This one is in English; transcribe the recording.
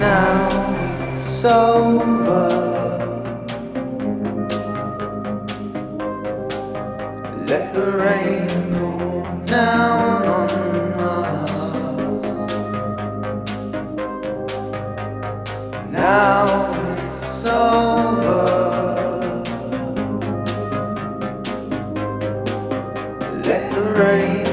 now it's over. Let the rain pour down on us. Now it's over. Let the rain